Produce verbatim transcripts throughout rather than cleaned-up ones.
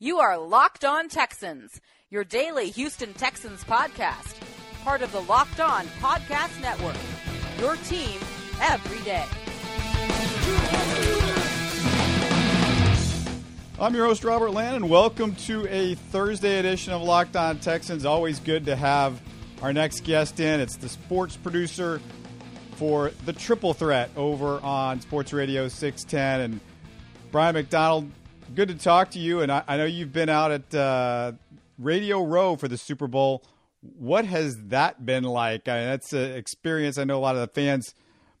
You are Locked On Texans, your daily Houston Texans podcast. Part of the Locked On Podcast Network, your team every day. I'm your host, Robert Lannan, and welcome to a Thursday edition of Locked On Texans. Always good to have our next guest in. It's the sports producer for the Triple Threat over on Sports Radio six ten. And Brian McDonald, good to talk to you. And I, I know you've been out at uh, Radio Row for the Super Bowl. What has that been like? I mean, that's an experience I know a lot of the fans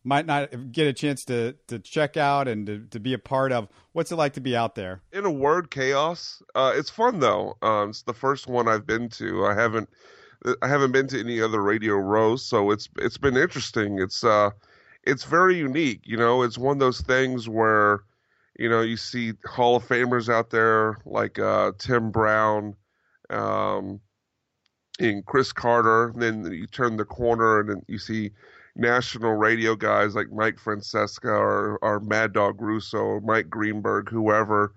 might not get a chance to to check out and to, to be a part of. What's it like to be out there? In a word, chaos. Uh, it's fun though. Um, it's the first one I've been to. I haven't, I haven't been to any other Radio Row, so it's it's been interesting. It's uh, it's very unique. You know, it's one of those things where, you know, you see Hall of Famers out there like uh, Tim Brown, um, and Chris Carter. And then you turn the corner and then you see national radio guys like Mike Francesca or, or Mad Dog Russo or Mike Greenberg, whoever,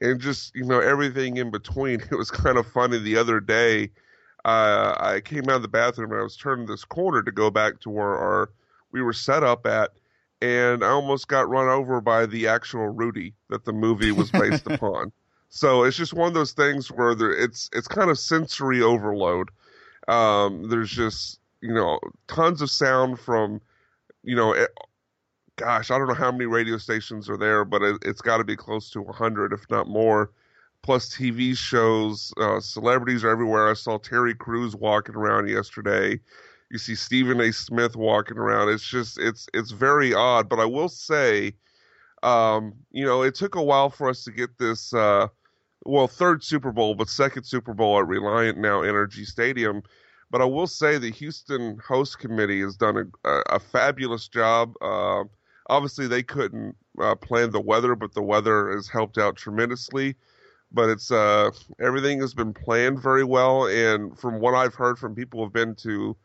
and just, you know, everything in between. It was kind of funny. The other day, uh, I came out of the bathroom and I was turning this corner to go back to where our, we were set up at, and I almost got run over by the actual Rudy that the movie was based upon. So it's just one of those things where there, it's it's kind of sensory overload. Um, there's just, you know, tons of sound from, you know, it, gosh, I don't know how many radio stations are there, but it, it's got to be close to one hundred, if not more, plus T V shows. Uh, celebrities are everywhere. I saw Terry Crews walking around yesterday. You see Stephen A. Smith walking around. It's just, it's it's very odd. But I will say, um, you know, it took a while for us to get this, uh, well, third Super Bowl, but second Super Bowl at Reliant, now Energy Stadium. But I will say the Houston Host Committee has done a, a, a fabulous job. Uh, obviously, they couldn't uh, plan the weather, but the weather has helped out tremendously. But it's uh, everything has been planned very well. And from what I've heard from people who have been to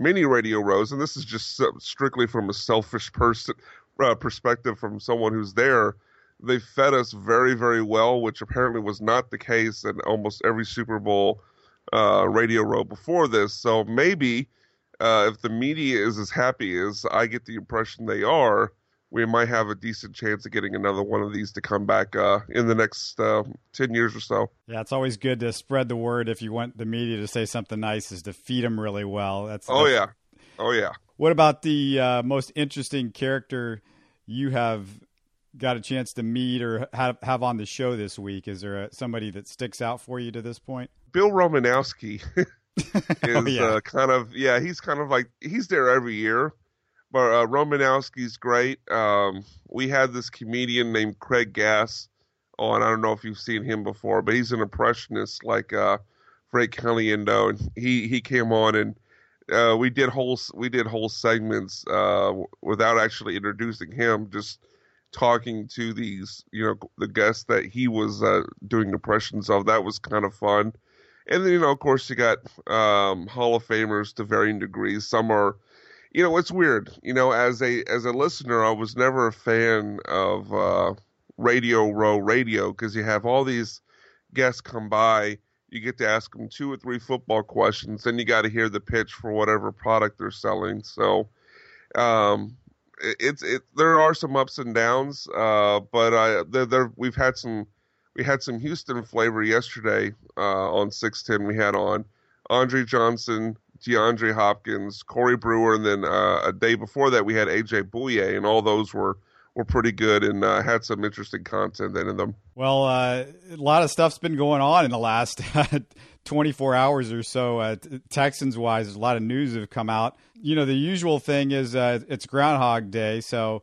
many Radio Rows, and this is just strictly from a selfish person uh, perspective from someone who's there, they fed us very, very well, which apparently was not the case in almost every Super Bowl uh Radio Row before this. So maybe uh if the media is as happy as I get the impression they are, we might have a decent chance of getting another one of these to come back uh in the next uh, ten years or so. Yeah, it's always good to spread the word. If you want the media to say something nice, is to feed them really well. That's oh that's... yeah oh yeah What about the uh most interesting character you have got a chance to meet or have, have on the show this week? Is there a, somebody that sticks out for you to this point? Bill Romanowski is oh, yeah. uh, kind of, yeah, he's kind of like, he's there every year, but uh, Romanowski's great. Um, we had this comedian named Craig Gass on. I don't know if you've seen him before, but he's an impressionist like uh, Frank Caliendo, and he, he came on and uh, we did whole, we did whole segments uh, without actually introducing him, just talking to these, you know, the guests that he was uh, doing impressions of. That was kind of fun. And then, you know, of course you got um, Hall of Famers to varying degrees. Some are, you know, it's weird, you know, as a, as a listener, I was never a fan of uh, Radio Row Radio, because you have all these guests come by, you get to ask them two or three football questions, then you got to hear the pitch for whatever product they're selling. So, um, It's it. There are some ups and downs, uh, but I there, there we've had some we had some Houston flavor yesterday uh, on six ten. We had on Andre Johnson, DeAndre Hopkins, Corey Brewer, and then uh, a day before that we had A J Bouye, and all those were were pretty good and uh, had some interesting content in them. Well, uh, a lot of stuff's been going on in the last twenty-four hours or so. Uh, Texans-wise, a lot of news have come out. You know, the usual thing is uh, it's Groundhog Day. So,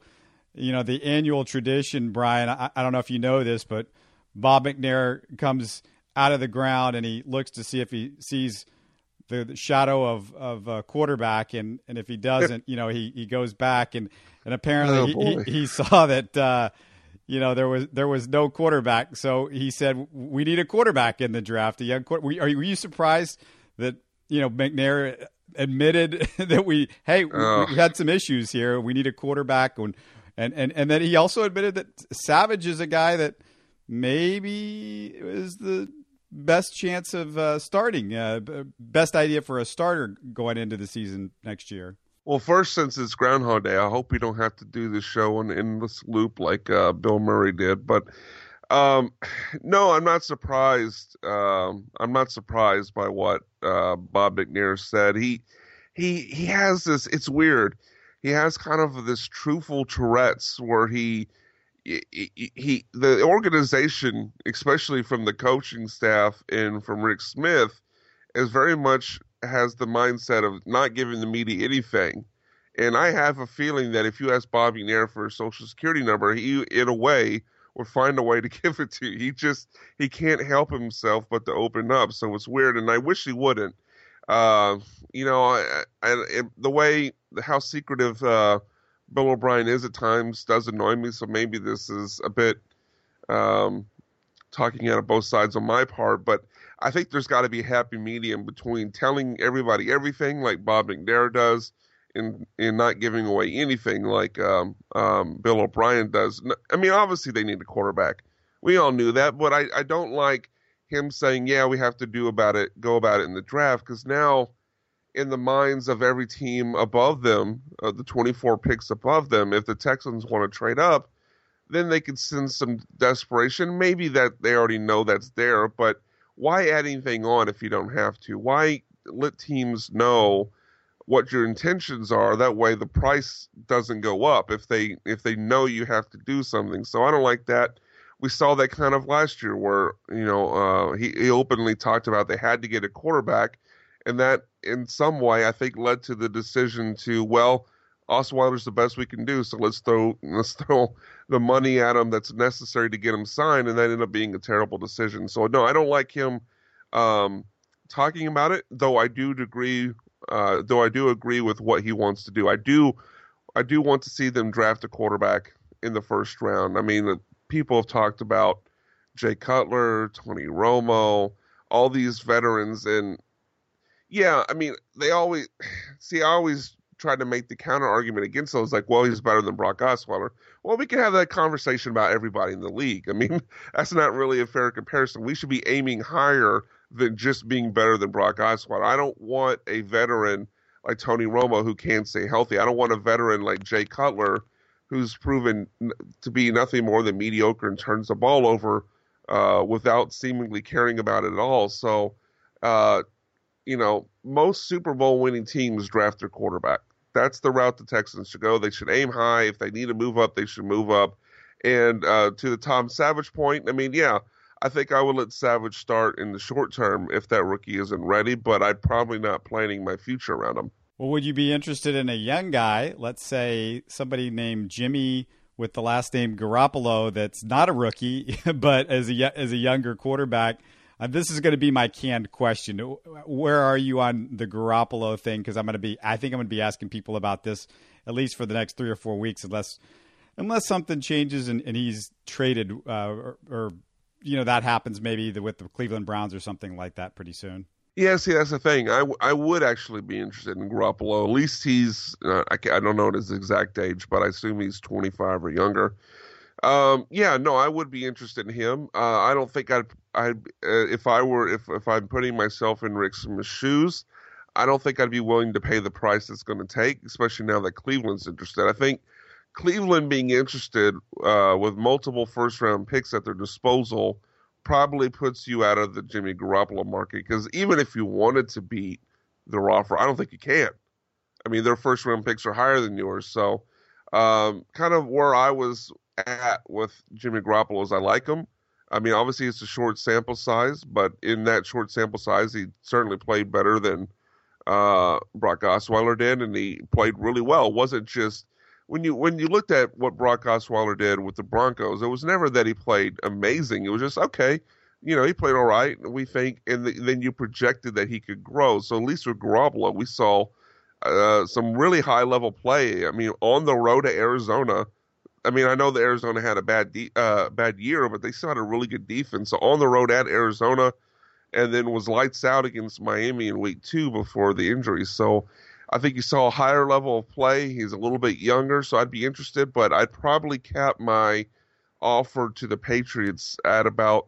you know, the annual tradition, Brian, I, I don't know if you know this, but Bob McNair comes out of the ground and he looks to see if he sees the, the shadow of, of a quarterback. And, and if he doesn't, you know, he, he goes back and, and apparently oh, he, he, he saw that, uh, you know, there was, there was no quarterback. So he said, we need a quarterback in the draft. A young quarterback. Are you, were you surprised that, you know, McNair admitted that we, Hey, oh. we had some issues here. We need a quarterback. And, and, and, and then he also admitted that Savage is a guy that maybe is the best chance of uh, starting, uh, best idea for a starter going into the season next year. Well, first, since it's Groundhog Day, I hope we don't have to do the show in an endless loop like uh, Bill Murray did. But um, no, I'm not surprised. Um, I'm not surprised by what uh, Bob McNair said. He he he has this. It's weird. He has kind of this truthful Tourette's where he. He, he, the organization, especially from the coaching staff and from Rick Smith, is very much has the mindset of not giving the media anything. And I have a feeling that if you ask Bobby Nair for a social security number, he, in a way, will find a way to give it to you. He just, he can't help himself but to open up. So it's weird. And I wish he wouldn't. Uh, you know, I, I, the way, how secretive, uh, Bill O'Brien is at times does annoy me, so maybe this is a bit um, talking out of both sides on my part, but I think there's got to be a happy medium between telling everybody everything like Bob McNair does and, and not giving away anything like um, um, Bill O'Brien does. I mean, obviously they need a quarterback. We all knew that, but I, I don't like him saying, yeah, we have to do about it, go about it in the draft, because now in the minds of every team above them, uh, the twenty-four picks above them, if the Texans want to trade up, then they could sense some desperation. Maybe that they already know that's there, but why add anything on if you don't have to? Why let teams know what your intentions are? That way the price doesn't go up if they if they know you have to do something. So I don't like that. We saw that kind of last year where, you know, uh, he, he openly talked about they had to get a quarterback, and that in some way, I think, led to the decision to, well, Osweiler's the best we can do, so let's throw let's throw the money at him that's necessary to get him signed, and that ended up being a terrible decision. So, no, I don't like him um, talking about it, though I do agree, uh, though I do agree with what he wants to do. I do, I do want to see them draft a quarterback in the first round. I mean, people have talked about Jay Cutler, Tony Romo, all these veterans, and yeah, I mean, they always – see, I always try to make the counter-argument against those, like, well, he's better than Brock Osweiler. Well, we can have that conversation about everybody in the league. I mean, that's not really a fair comparison. We should be aiming higher than just being better than Brock Osweiler. I don't want a veteran like Tony Romo who can't stay healthy. I don't want a veteran like Jay Cutler who's proven to be nothing more than mediocre and turns the ball over uh, without seemingly caring about it at all. So, uh you know, most Super Bowl winning teams draft their quarterback. That's the route the Texans should go. They should aim high. If they need to move up, they should move up. And uh, to the Tom Savage point, I mean, yeah, I think I would let Savage start in the short term if that rookie isn't ready, but I'm probably not planning my future around him. Well, would you be interested in a young guy, let's say somebody named Jimmy with the last name Garoppolo that's not a rookie, but as a, as a younger quarterback? Uh, this is going to be my canned question. Where are you on the Garoppolo thing? Because I'm going to be, I think I'm going to be asking people about this at least for the next three or four weeks, unless unless something changes and, and he's traded, uh, or, or you know that happens maybe the, with the Cleveland Browns or something like that pretty soon. Yeah, see, that's the thing. I, I would actually be interested in Garoppolo. At least he's, uh, I, I don't know his exact age, but I assume he's twenty-five or younger. Um, yeah, no, I would be interested in him. Uh, I don't think I'd, I'd uh, if I were, if, if I'm putting myself in Rick Smith's shoes, I don't think I'd be willing to pay the price it's going to take, especially now that Cleveland's interested. I think Cleveland being interested, uh, with multiple first round picks at their disposal probably puts you out of the Jimmy Garoppolo market. Cause even if you wanted to beat their offer, I don't think you can. I mean, their first round picks are higher than yours. So, um, kind of where I was at with Jimmy Garoppolo is I like him. I mean, obviously it's a short sample size, but in that short sample size, he certainly played better than uh, Brock Osweiler did, and he played really well. It wasn't just when you when you looked at what Brock Osweiler did with the Broncos, it was never that he played amazing. It was just, okay, you know, he played all right, we think, and th- then you projected that he could grow. So at least with Garoppolo, we saw uh, some really high-level play. I mean, on the road to Arizona, I mean, I know that Arizona had a bad de- uh, bad year, but they still had a really good defense. So on the road at Arizona, and then was lights out against Miami in week two before the injury. So I think you saw a higher level of play. He's a little bit younger, so I'd be interested, but I'd probably cap my offer to the Patriots at about,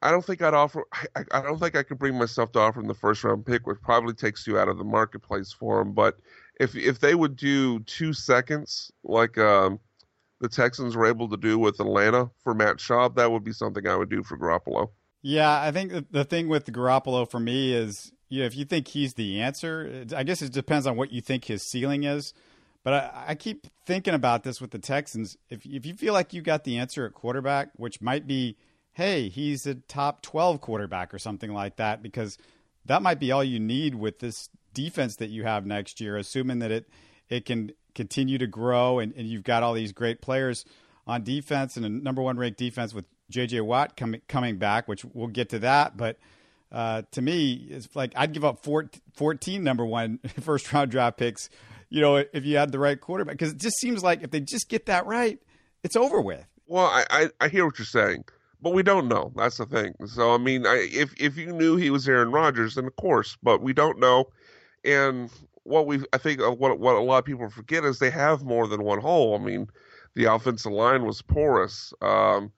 I don't think I'd offer, I, I don't think I could bring myself to offer him the first round pick, which probably takes you out of the marketplace for him. But if if they would do two seconds, like um, the Texans were able to do with Atlanta for Matt Schaub, that would be something I would do for Garoppolo. Yeah, I think the thing with Garoppolo for me is, you know, if you think he's the answer, I guess it depends on what you think his ceiling is. But I, I keep thinking about this with the Texans. If if you feel like you got the answer at quarterback, which might be, hey, he's a top twelve quarterback or something like that, because that might be all you need with this defense that you have next year, assuming that it, it can continue to grow and, and you've got all these great players on defense and a number one ranked defense with J J Watt coming coming back, which we'll get to that. But uh, to me, it's like I'd give up fourteen number one first round draft picks, you know, if you had the right quarterback, because it just seems like if they just get that right, it's over with. Well, I, I, I hear what you're saying, but we don't know. That's the thing. So, I mean, I, if, if you knew he was Aaron Rodgers, then of course, but we don't know. And what we I think what what a lot of people forget is they have more than one hole. I mean, the offensive line was porous. Um,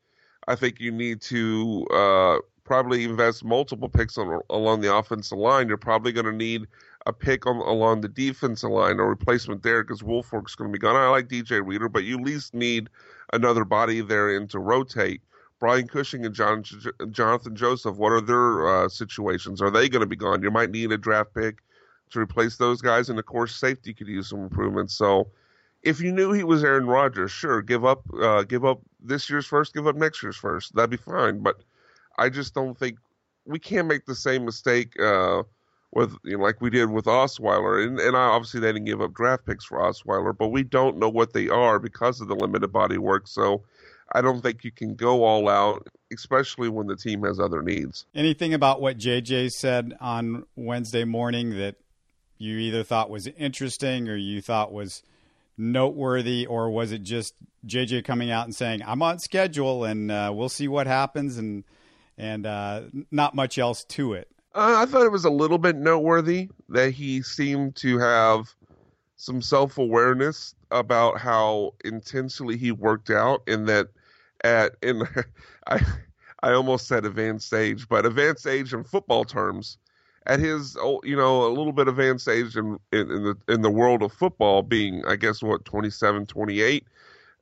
I think you need to uh, probably invest multiple picks on, along the offensive line. You're probably going to need a pick on, along the defensive line or replacement there because Wolfork's going to be gone. I like D J Reader, but you at least need another body therein to rotate. Brian Cushing and John, Jonathan Joseph, what are their uh, situations? Are they going to be gone? You might need a draft pick to replace those guys, and of course, safety could use some improvements. So if you knew he was Aaron Rodgers, sure, give up uh, give up this year's first, give up next year's first. That'd be fine. But I just don't think we can't make the same mistake uh, with you know, like we did with Osweiler. And, and obviously they didn't give up draft picks for Osweiler, but we don't know what they are because of the limited body work. So I don't think you can go all out, especially when the team has other needs. Anything about what J J said on Wednesday morning that you either thought was interesting or you thought was noteworthy, or was it just J J coming out and saying, I'm on schedule and uh, we'll see what happens, and and uh, not much else to it? Uh, I thought it was a little bit noteworthy that he seemed to have some self-awareness about how intensely he worked out, and that at in I I almost said advanced age, but advanced age in football terms, at his, you know, a little bit advanced age in, in, in the in the world of football, being, I guess, what, twenty-seven, twenty-eight,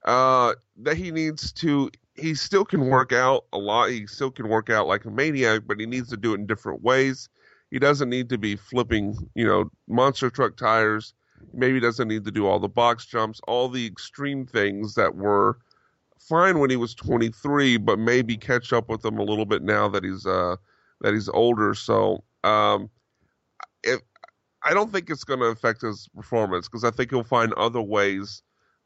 uh, that he needs to, he still can work out a lot. He still can work out like a maniac, but he needs to do it in different ways. He doesn't need to be flipping, you know, monster truck tires. Maybe doesn't need to do all the box jumps, all the extreme things that were fine when he was twenty-three, but maybe catch up with him a little bit now that he's uh, that he's older. So Um, if, I don't think it's going to affect his performance, because I think he'll find other ways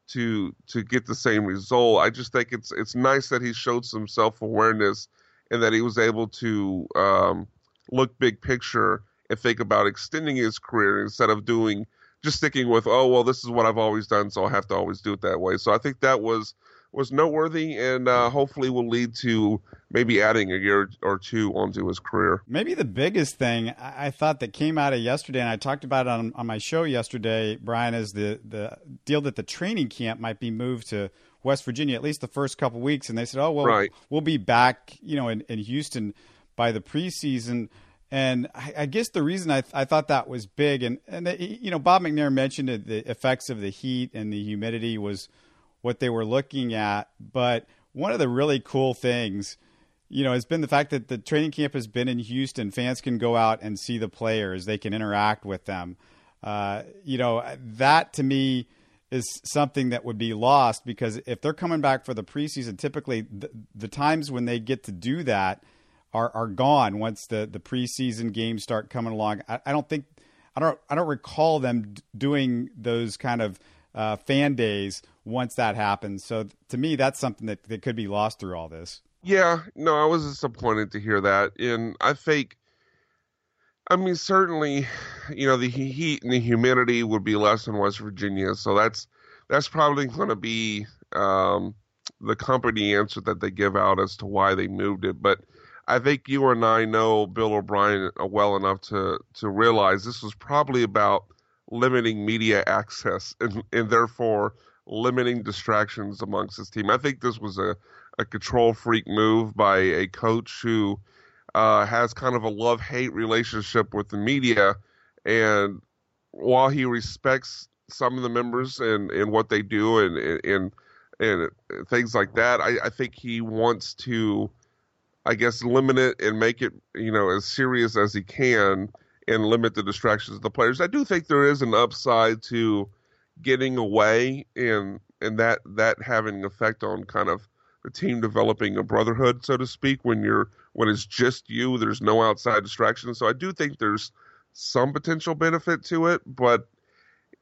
to to get the same result. I just think it's it's nice that he showed some self-awareness and that he was able to um, look big picture and think about extending his career instead of doing just sticking with, oh, well, this is what I've always done, so I'll have to always do it that way. So I think that was was noteworthy, and uh, hopefully will lead to maybe adding a year or two onto his career. Maybe the biggest thing I thought that came out of yesterday, and I talked about it on, on my show yesterday, Brian, is the, the deal that the training camp might be moved to West Virginia, at least the first couple of weeks. And they said, oh, well, right, we'll be back, you know, in, in Houston by the preseason. And I, I guess the reason I, th- I thought that was big, and, and the, you know, Bob McNair mentioned it, the effects of the heat and the humidity was what they were looking at. But one of the really cool things, you know, has been the fact that the training camp has been in Houston. Fans can go out and see the players. They can interact with them. Uh, you know, that to me is something that would be lost, because if they're coming back for the preseason, typically the, the times when they get to do that are, are gone once the, the preseason games start coming along. I, I don't think, I don't, I don't recall them doing those kind of uh, fan days once that happens. So to me, that's something that, that could be lost through all this. Yeah, no, I was disappointed to hear that. And I think, I mean, certainly, you know, the heat and the humidity would be less in West Virginia. So that's that's probably going to be um, the company answer that they give out as to why they moved it. But I think you and I know Bill O'Brien well enough to to realize this was probably about limiting media access and, and therefore limiting distractions amongst his team. I think this was a, a control freak move by a coach who uh, has kind of a love-hate relationship with the media. And while he respects some of the members and, and what they do and and, and things like that, I, I think he wants to, I guess, limit it and make it, you know, as serious as he can and limit the distractions of the players. I do think there is an upside to getting away and and that that having an effect on kind of the team developing a brotherhood, so to speak, when you're when it's just you, there's no outside distractions. So I do think there's some potential benefit to it, but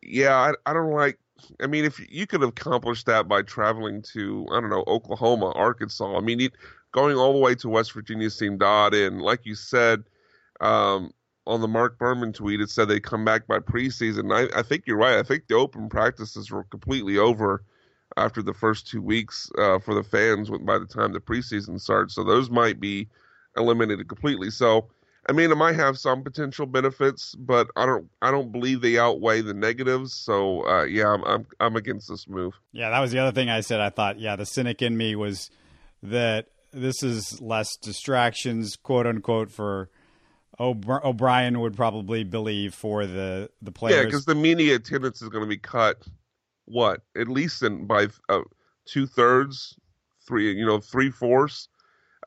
yeah, I, I don't like I mean, if you could accomplish that by traveling to, I don't know, Oklahoma, Arkansas, I mean, going all the way to West Virginia seemed odd. And like you said, um, on the Mark Berman tweet, it said they come back by preseason. I, I think you're right. I think the open practices were completely over after the first two weeks uh, for the fans by the time the preseason starts. So those might be eliminated completely. So, I mean, it might have some potential benefits, but I don't, I don't believe they outweigh the negatives. So, uh, yeah, I'm, I'm, I'm against this move. Yeah, that was the other thing I said. I thought, yeah, the cynic in me was that this is less distractions, quote unquote, for O'Brien would probably believe for the the players. Yeah, because the media attendance is going to be cut. What, at least in by uh, two thirds, three, you know, three fourths.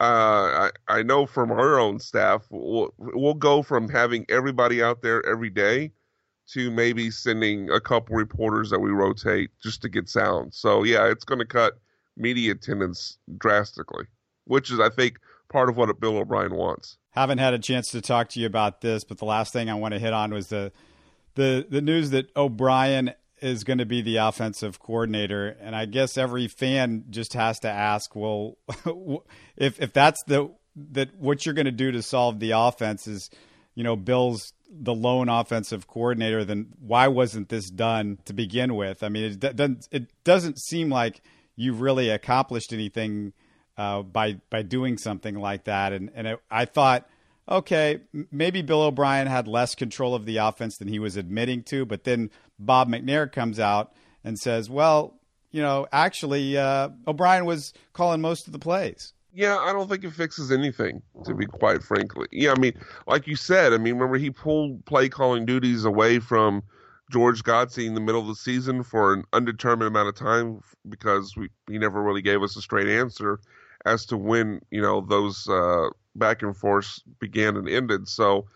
Uh, I, I know from our own staff, we'll, we'll go from having everybody out there every day to maybe sending a couple reporters that we rotate just to get sound. So, yeah, it's going to cut media attendance drastically, which is, I think, part of what Bill O'Brien wants. Haven't had a chance to talk to you about this, but the last thing I want to hit on was the the, the news that O'Brien is going to be the offensive coordinator. And I guess every fan just has to ask, well, if if that's the that what you're going to do to solve the offense is, you know, Bill's the lone offensive coordinator, then why wasn't this done to begin with? I mean, it doesn't, it doesn't seem like you've really accomplished anything uh, by by doing something like that. And, and it, I thought, okay, maybe Bill O'Brien had less control of the offense than he was admitting to, but then Bob McNair comes out and says, well, you know, actually, uh, O'Brien was calling most of the plays. Yeah, I don't think it fixes anything, to be quite frankly. Yeah, I mean, like you said, I mean, remember he pulled play calling duties away from George Godsey in the middle of the season for an undetermined amount of time because we, he never really gave us a straight answer as to when, you know, those uh, back and forth began and ended. So,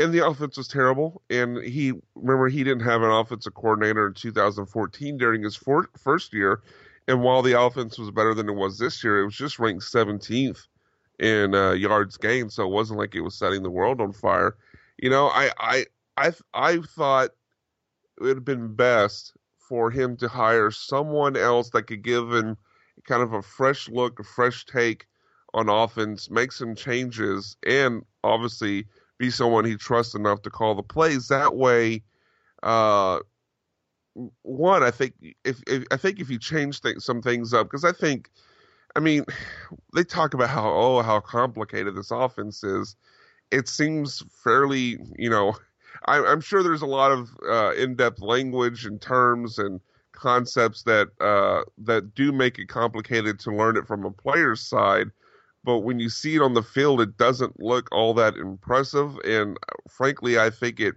and the offense was terrible. And he, remember, he didn't have an offensive coordinator in two thousand fourteen during his for, first year. And while the offense was better than it was this year, it was just ranked seventeenth in uh, yards gained. So it wasn't like it was setting the world on fire. You know, I, I, I, I thought it would have been best for him to hire someone else that could give him kind of a fresh look, a fresh take on offense, make some changes, and obviously be someone he trusts enough to call the plays. That way, uh, one, I think if, if I think if you change th- some things up, because I think, I mean, they talk about how oh how complicated this offense is. It seems fairly, you know, I, I'm sure there's a lot of uh, in-depth language and terms and concepts that uh, that do make it complicated to learn it from a player's side. But when you see it on the field, it doesn't look all that impressive. And frankly, I think it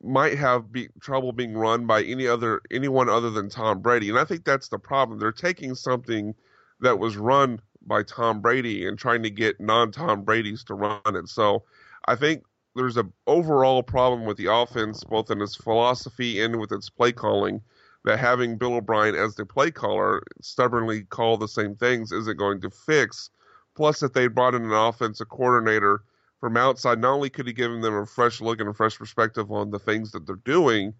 might have be, trouble being run by any other anyone other than Tom Brady. And I think that's the problem. They're taking something that was run by Tom Brady and trying to get non-Tom Brady's to run it. So I think there's an overall problem with the offense, both in its philosophy and with its play calling, that having Bill O'Brien as the play caller stubbornly call the same things isn't going to fix. Plus, if they brought in an offensive coordinator from outside, not only could he give them a fresh look and a fresh perspective on the things that they're doing,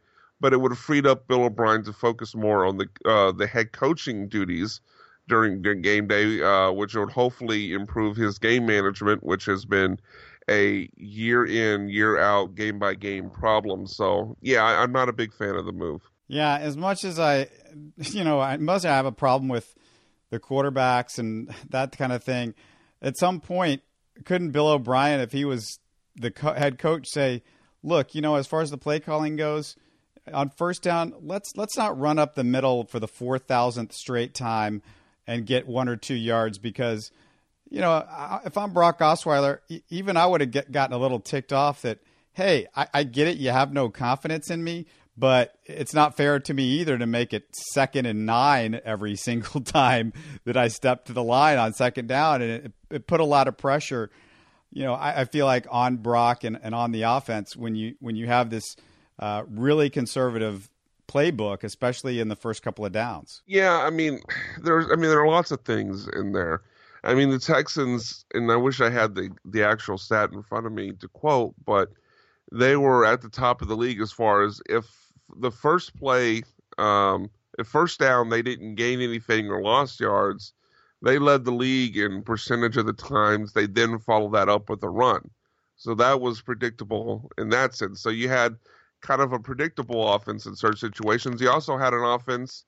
but it would have freed up Bill O'Brien to focus more on the uh, the head coaching duties during game day, uh, which would hopefully improve his game management, which has been a year in, year out, game by game problem. So, yeah, I, I'm not a big fan of the move. Yeah, as much as I, you know, I must have a problem with the quarterbacks and that kind of thing. At some point, couldn't Bill O'Brien, if he was the co- head coach, say, look, you know, as far as the play calling goes, on first down, let's let's not run up the middle for the four thousandth straight time and get one or two yards because, you know, I, if I'm Brock Osweiler, even I would have get, gotten a little ticked off that, hey, I, I get it. You have no confidence in me. But it's not fair to me either to make it second and nine every single time that I step to the line on second down. And it, it put a lot of pressure, you know, I, I feel like on Brock and, and on the offense when you when you have this uh, really conservative playbook, especially in the first couple of downs. Yeah, I mean, there's I mean, there are lots of things in there. I mean, the Texans, and I wish I had the, the actual stat in front of me to quote, but they were at the top of the league as far as if the first play, um, at first down, they didn't gain anything or lost yards. They led the league in percentage of the times. They then followed that up with a run. So that was predictable in that sense. So you had kind of a predictable offense in certain situations. You also had an offense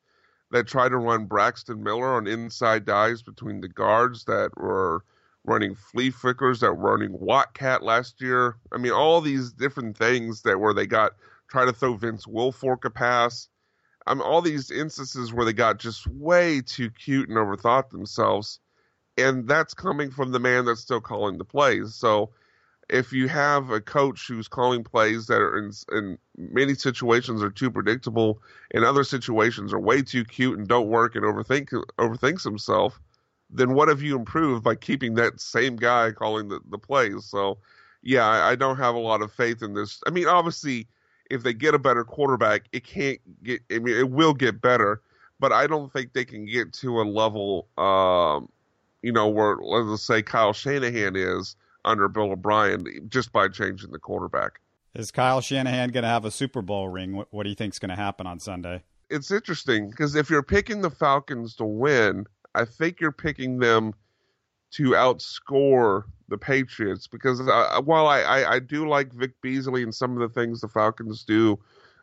that tried to run Braxton Miller on inside dives between the guards that were running flea flickers, that were running Wattcat last year. I mean, all these different things that where they got – try to throw Vince Wilfork a pass. I mean, all these instances where they got just way too cute and overthought themselves, and that's coming from the man that's still calling the plays. So if you have a coach who's calling plays that are in, in many situations are too predictable, and other situations are way too cute and don't work and overthink overthinks himself, then what have you improved by keeping that same guy calling the, the plays? So, yeah, I, I don't have a lot of faith in this. I mean, obviously, if they get a better quarterback, it can't get, I mean, it will get better, but I don't think they can get to a level, um, you know, where, let's say, Kyle Shanahan is under Bill O'Brien just by changing the quarterback. Is Kyle Shanahan going to have a Super Bowl ring? What, what do you think is going to happen on Sunday? It's interesting because if you're picking the Falcons to win, I think you're picking them to outscore the Patriots because uh, while I, I, I do like Vic Beasley and some of the things the Falcons do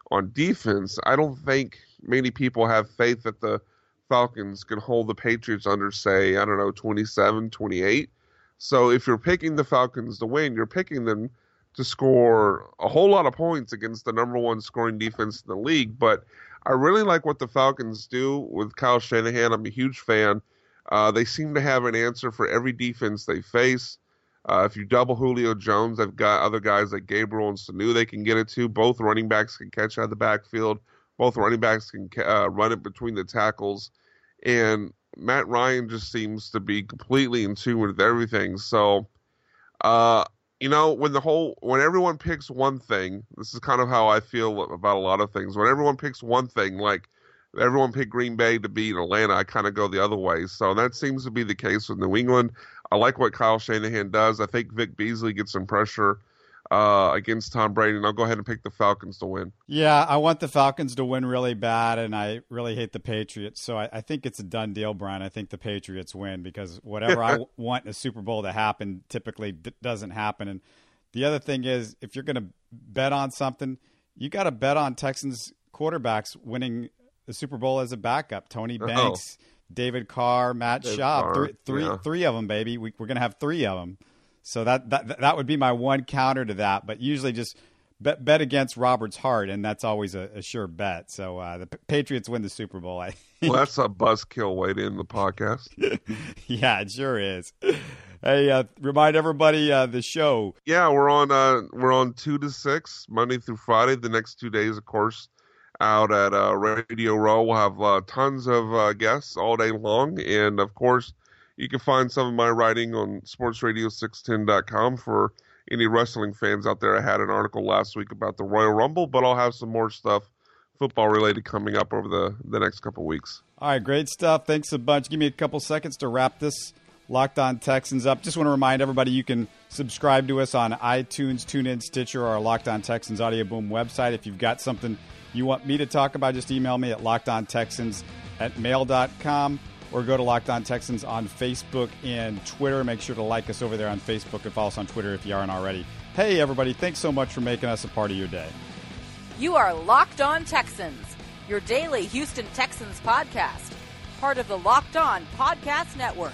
on defense, I don't think many people have faith that the Falcons can hold the Patriots under, say, I don't know, twenty-seven, twenty-eight. So if you're picking the Falcons to win, you're picking them to score a whole lot of points against the number one scoring defense in the league. But I really like what the Falcons do with Kyle Shanahan. I'm a huge fan. Uh, they seem to have an answer for every defense they face. Uh, if you double Julio Jones, they've got other guys like Gabriel and Sanu they can get it to. Both running backs can catch out of the backfield. Both running backs can uh, run it between the tackles. And Matt Ryan just seems to be completely in tune with everything. So, uh, you know, when the whole when everyone picks one thing, this is kind of how I feel about a lot of things. When everyone picks one thing, like everyone picked Green Bay to beat Atlanta, I kind of go the other way. So that seems to be the case with New England. I like what Kyle Shanahan does. I think Vic Beasley gets some pressure uh, against Tom Brady, and I'll go ahead and pick the Falcons to win. Yeah, I want the Falcons to win really bad, and I really hate the Patriots. So I, I think it's a done deal, Brian. I think the Patriots win because whatever I want in a Super Bowl to happen typically d- doesn't happen. And the other thing is, if you're going to bet on something, you got to bet on Texans quarterbacks winning the Super Bowl as a backup. Tony Banks, oh. David Carr, Matt David Schaub, Carr. Three, three, yeah. three of them, baby. We, we're going to have three of them. So that, that that would be my one counter to that. But usually just bet, bet against Robert's heart, and that's always a, a sure bet. So uh, the P- Patriots win the Super Bowl. I think. Well, that's a buzzkill way to end the podcast. Yeah, it sure is. Hey, uh, remind everybody uh, the show. Yeah, we're on uh, we're on two to six Monday through Friday. The next two days, of course, out at uh, Radio Row. We'll have uh, tons of uh, guests all day long. And, of course, you can find some of my writing on sports radio six ten dot com for any wrestling fans out there. I had an article last week about the Royal Rumble, but I'll have some more stuff football-related coming up over the, the next couple weeks. All right, great stuff. Thanks a bunch. Give me a couple seconds to wrap this Locked On Texans up. Just want to remind everybody you can subscribe to us on iTunes, TuneIn, Stitcher, or our Locked On Texans Audio Boom website. If you've got something you want me to talk about, just email me at lockedontexans at mail dot com or go to Locked On Texans on Facebook and Twitter. Make sure to like us over there on Facebook and follow us on Twitter if you aren't already. Hey, everybody, thanks so much for making us a part of your day. You are Locked On Texans, your daily Houston Texans podcast, part of the Locked On Podcast Network,